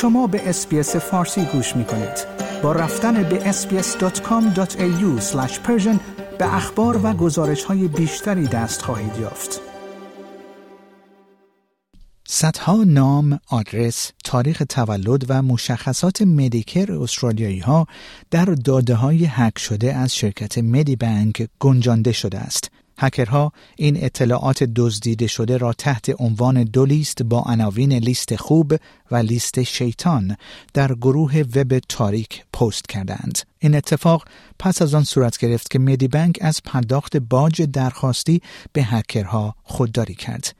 شما به اس‌بی‌اس فارسی گوش می‌کنید. با رفتن به sbs.com.au/persian به اخبار و گزارش‌های بیشتری دست خواهید یافت. صدها نام، آدرس، تاریخ تولد و مشخصات مدیکر استرالیایی‌ها در داده‌های هک شده از شرکت مدیبانک گنجانده شده است. هکرها این اطلاعات دزدیده شده را تحت عنوان دو لیست با عناوین لیست خوب و لیست شیطان در گروه وب تاریک پست کردند. این اتفاق پس از آن صورت گرفت که مدیبانک از پرداخت باج درخواستی به هکرها خودداری کرد.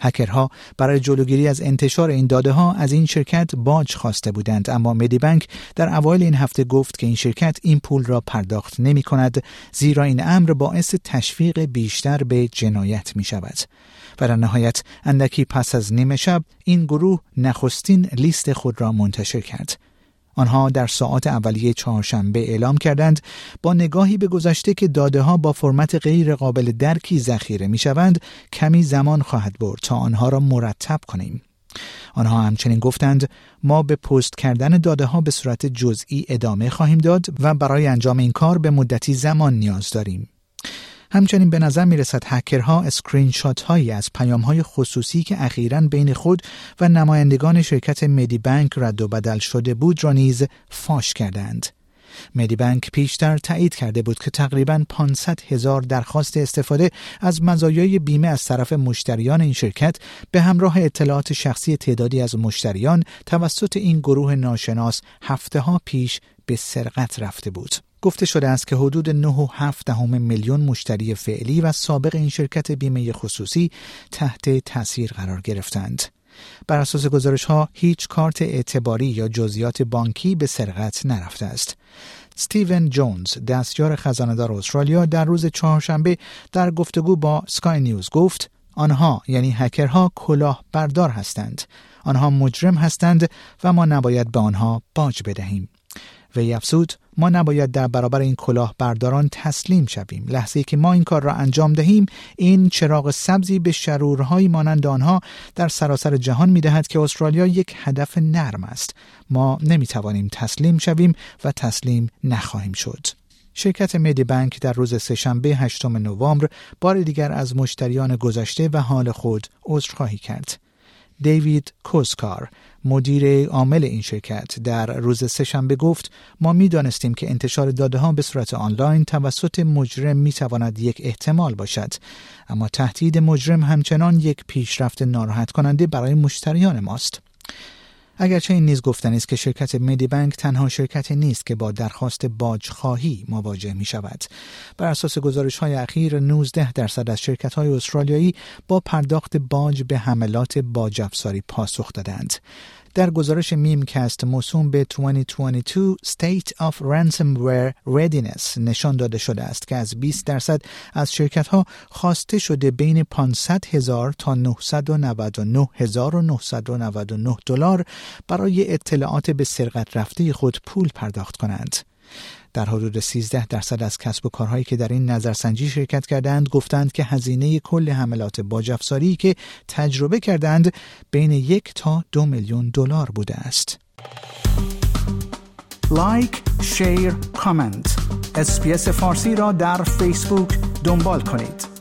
هکرها برای جلوگیری از انتشار این داده‌ها از این شرکت باج خواسته بودند، اما مدیبانک در اوایل این هفته گفت که این شرکت این پول را پرداخت نمی‌کند، زیرا این امر باعث تشویق بیشتر به جنایت می‌شود. و در نهایت اندکی پس از نیمه شب این گروه نخستین لیست خود را منتشر کرد. آنها در ساعات اولیه چهارشنبه اعلام کردند با نگاهی به گذشته که داده‌ها با فرمت غیر قابل درکی ذخیره می‌شوند، کمی زمان خواهد برد تا آنها را مرتب کنیم. آنها همچنین گفتند ما به پست کردن داده‌ها به صورت جزئی ادامه خواهیم داد و برای انجام این کار به مدتی زمان نیاز داریم. همچنین به نظر می‌رسد هکرها اسکرین شات‌هایی از پیام‌های خصوصی که اخیراً بین خود و نمایندگان شرکت مدیبانک رد و بدل شده بود را نیز فاش کردند. مدیبانک پیشتر تایید کرده بود که تقریباً 500,000 درخواست استفاده از مزایای بیمه از طرف مشتریان این شرکت به همراه اطلاعات شخصی تعدادی از مشتریان توسط این گروه ناشناس هفته‌ها پیش به سرقت رفته بود. گفته شده است که حدود 9.7 میلیون مشتری فعلی و سابق این شرکت بیمه خصوصی تحت تاثیر قرار گرفتند. بر اساس گزارش‌ها هیچ کارت اعتباری یا جزئیات بانکی به سرقت نرفته است. استیون جونز، دستیار خزانه‌دار استرالیا، در روز چهارشنبه در گفتگو با اسکای نیوز گفت: آنها، یعنی هکرها، کلاهبردار هستند. آنها مجرم هستند و ما نباید به آنها باج بدهیم. وی افزود: ما نباید در برابر این کلاهبرداران تسلیم شویم. لحظه‌ای که ما این کار را انجام دهیم، این چراغ سبزی به شرورهای مانند آنها در سراسر جهان می‌دهد که استرالیا یک هدف نرم است. ما نمی‌توانیم تسلیم شویم و تسلیم نخواهیم شد. شرکت مدیبانک در روز سه‌شنبه 8 نوامبر بار دیگر از مشتریان گذشته و حال خود عذرخواهی کرد. دیوید کوزکار، مدیر عامل این شرکت، در روز سه‌شنبه گفت: ما می‌دانستیم که انتشار داده‌ها به صورت آنلاین توسط مجرم می‌تواند یک احتمال باشد، اما تهدید مجرم همچنان یک پیشرفت ناراحت کننده برای مشتریان ماست. اگرچه این نیز گفتنی است که شرکت مدیبانک تنها شرکتی نیست که با درخواست باج‌خواهی مواجه می شود. بر اساس گزارش‌های اخیر، 19% از شرکت‌های استرالیایی با پرداخت باج به حملات باج افزاری پاسخ دادند. در گزارش میمکست موسوم به 2022 State of Ransomware Readiness نشان داده شده است که از 20% از شرکت‌ها خواسته شده بین 500,000 تا 999,999 دلار برای اطلاعات به سرقت رفته خود پول پرداخت کنند. در حدود 13% از کسب و کارهایی که در این نظرسنجی شرکت کردند گفتند که هزینه کل حملات باج افزاری که تجربه کردند بین 1 تا 2 میلیون دلار بوده است. لایک، شیر، کامنت. اس‌بی‌اس فارسی را در فیسبوک دنبال کنید.